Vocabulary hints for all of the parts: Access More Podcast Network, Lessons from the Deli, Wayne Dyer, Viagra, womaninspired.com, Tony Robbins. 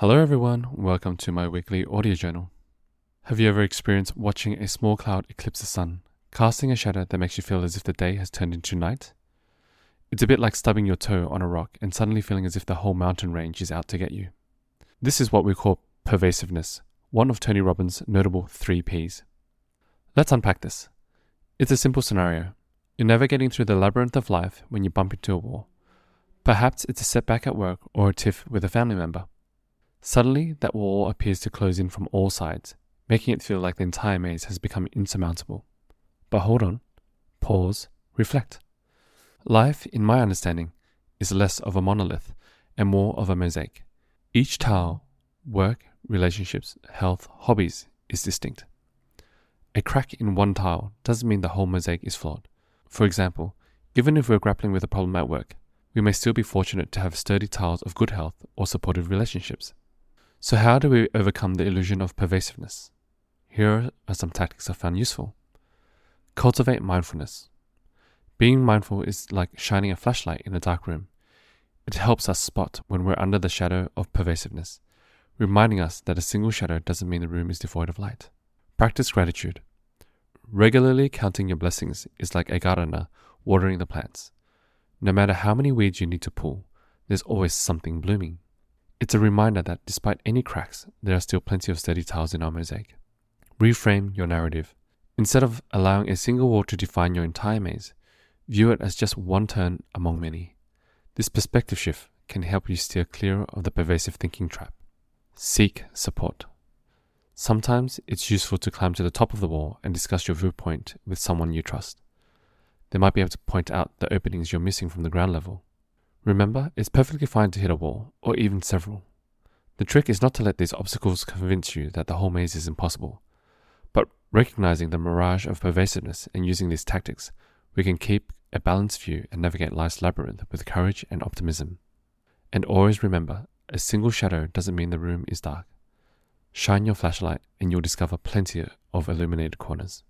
Hello everyone, welcome to my weekly audio journal. Have you ever experienced watching a small cloud eclipse the sun, casting a shadow that makes you feel as if the day has turned into night? It's a bit like stubbing your toe on a rock and suddenly feeling as if the whole mountain range is out to get you. This is what we call pervasiveness, one of Tony Robbins' notable 3 Ps. Let's unpack this. It's a simple scenario. You're navigating through the labyrinth of life when you bump into a wall. Perhaps it's a setback at work or a tiff with a family member. Suddenly, that wall appears to close in from all sides, making it feel like the entire maze has become insurmountable. But hold on, pause, reflect. Life, in my understanding, is less of a monolith and more of a mosaic. Each tile, work, relationships, health, hobbies, is distinct. A crack in one tile doesn't mean the whole mosaic is flawed. For example, even if we're grappling with a problem at work, we may still be fortunate to have sturdy tiles of good health or supportive relationships. So how do we overcome the illusion of pervasiveness? Here are some tactics I found useful. Cultivate mindfulness. Being mindful is like shining a flashlight in a dark room. It helps us spot when we're under the shadow of pervasiveness, reminding us that a single shadow doesn't mean the room is devoid of light. Practice gratitude. Regularly counting your blessings is like a gardener watering the plants. No matter how many weeds you need to pull, there's always something blooming. It's a reminder that despite any cracks, there are still plenty of steady tiles in our mosaic. Reframe your narrative. Instead of allowing a single wall to define your entire maze, view it as just one turn among many. This perspective shift can help you steer clear of the pervasive thinking trap. Seek support. Sometimes it's useful to climb to the top of the wall and discuss your viewpoint with someone you trust. They might be able to point out the openings you're missing from the ground level. Remember, it's perfectly fine to hit a wall, or even several. The trick is not to let these obstacles convince you that the whole maze is impossible, but recognizing the mirage of pervasiveness and using these tactics, we can keep a balanced view and navigate life's labyrinth with courage and optimism. And always remember, a single shadow doesn't mean the room is dark. Shine your flashlight and you'll discover plenty of illuminated corners.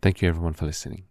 Thank you everyone for listening.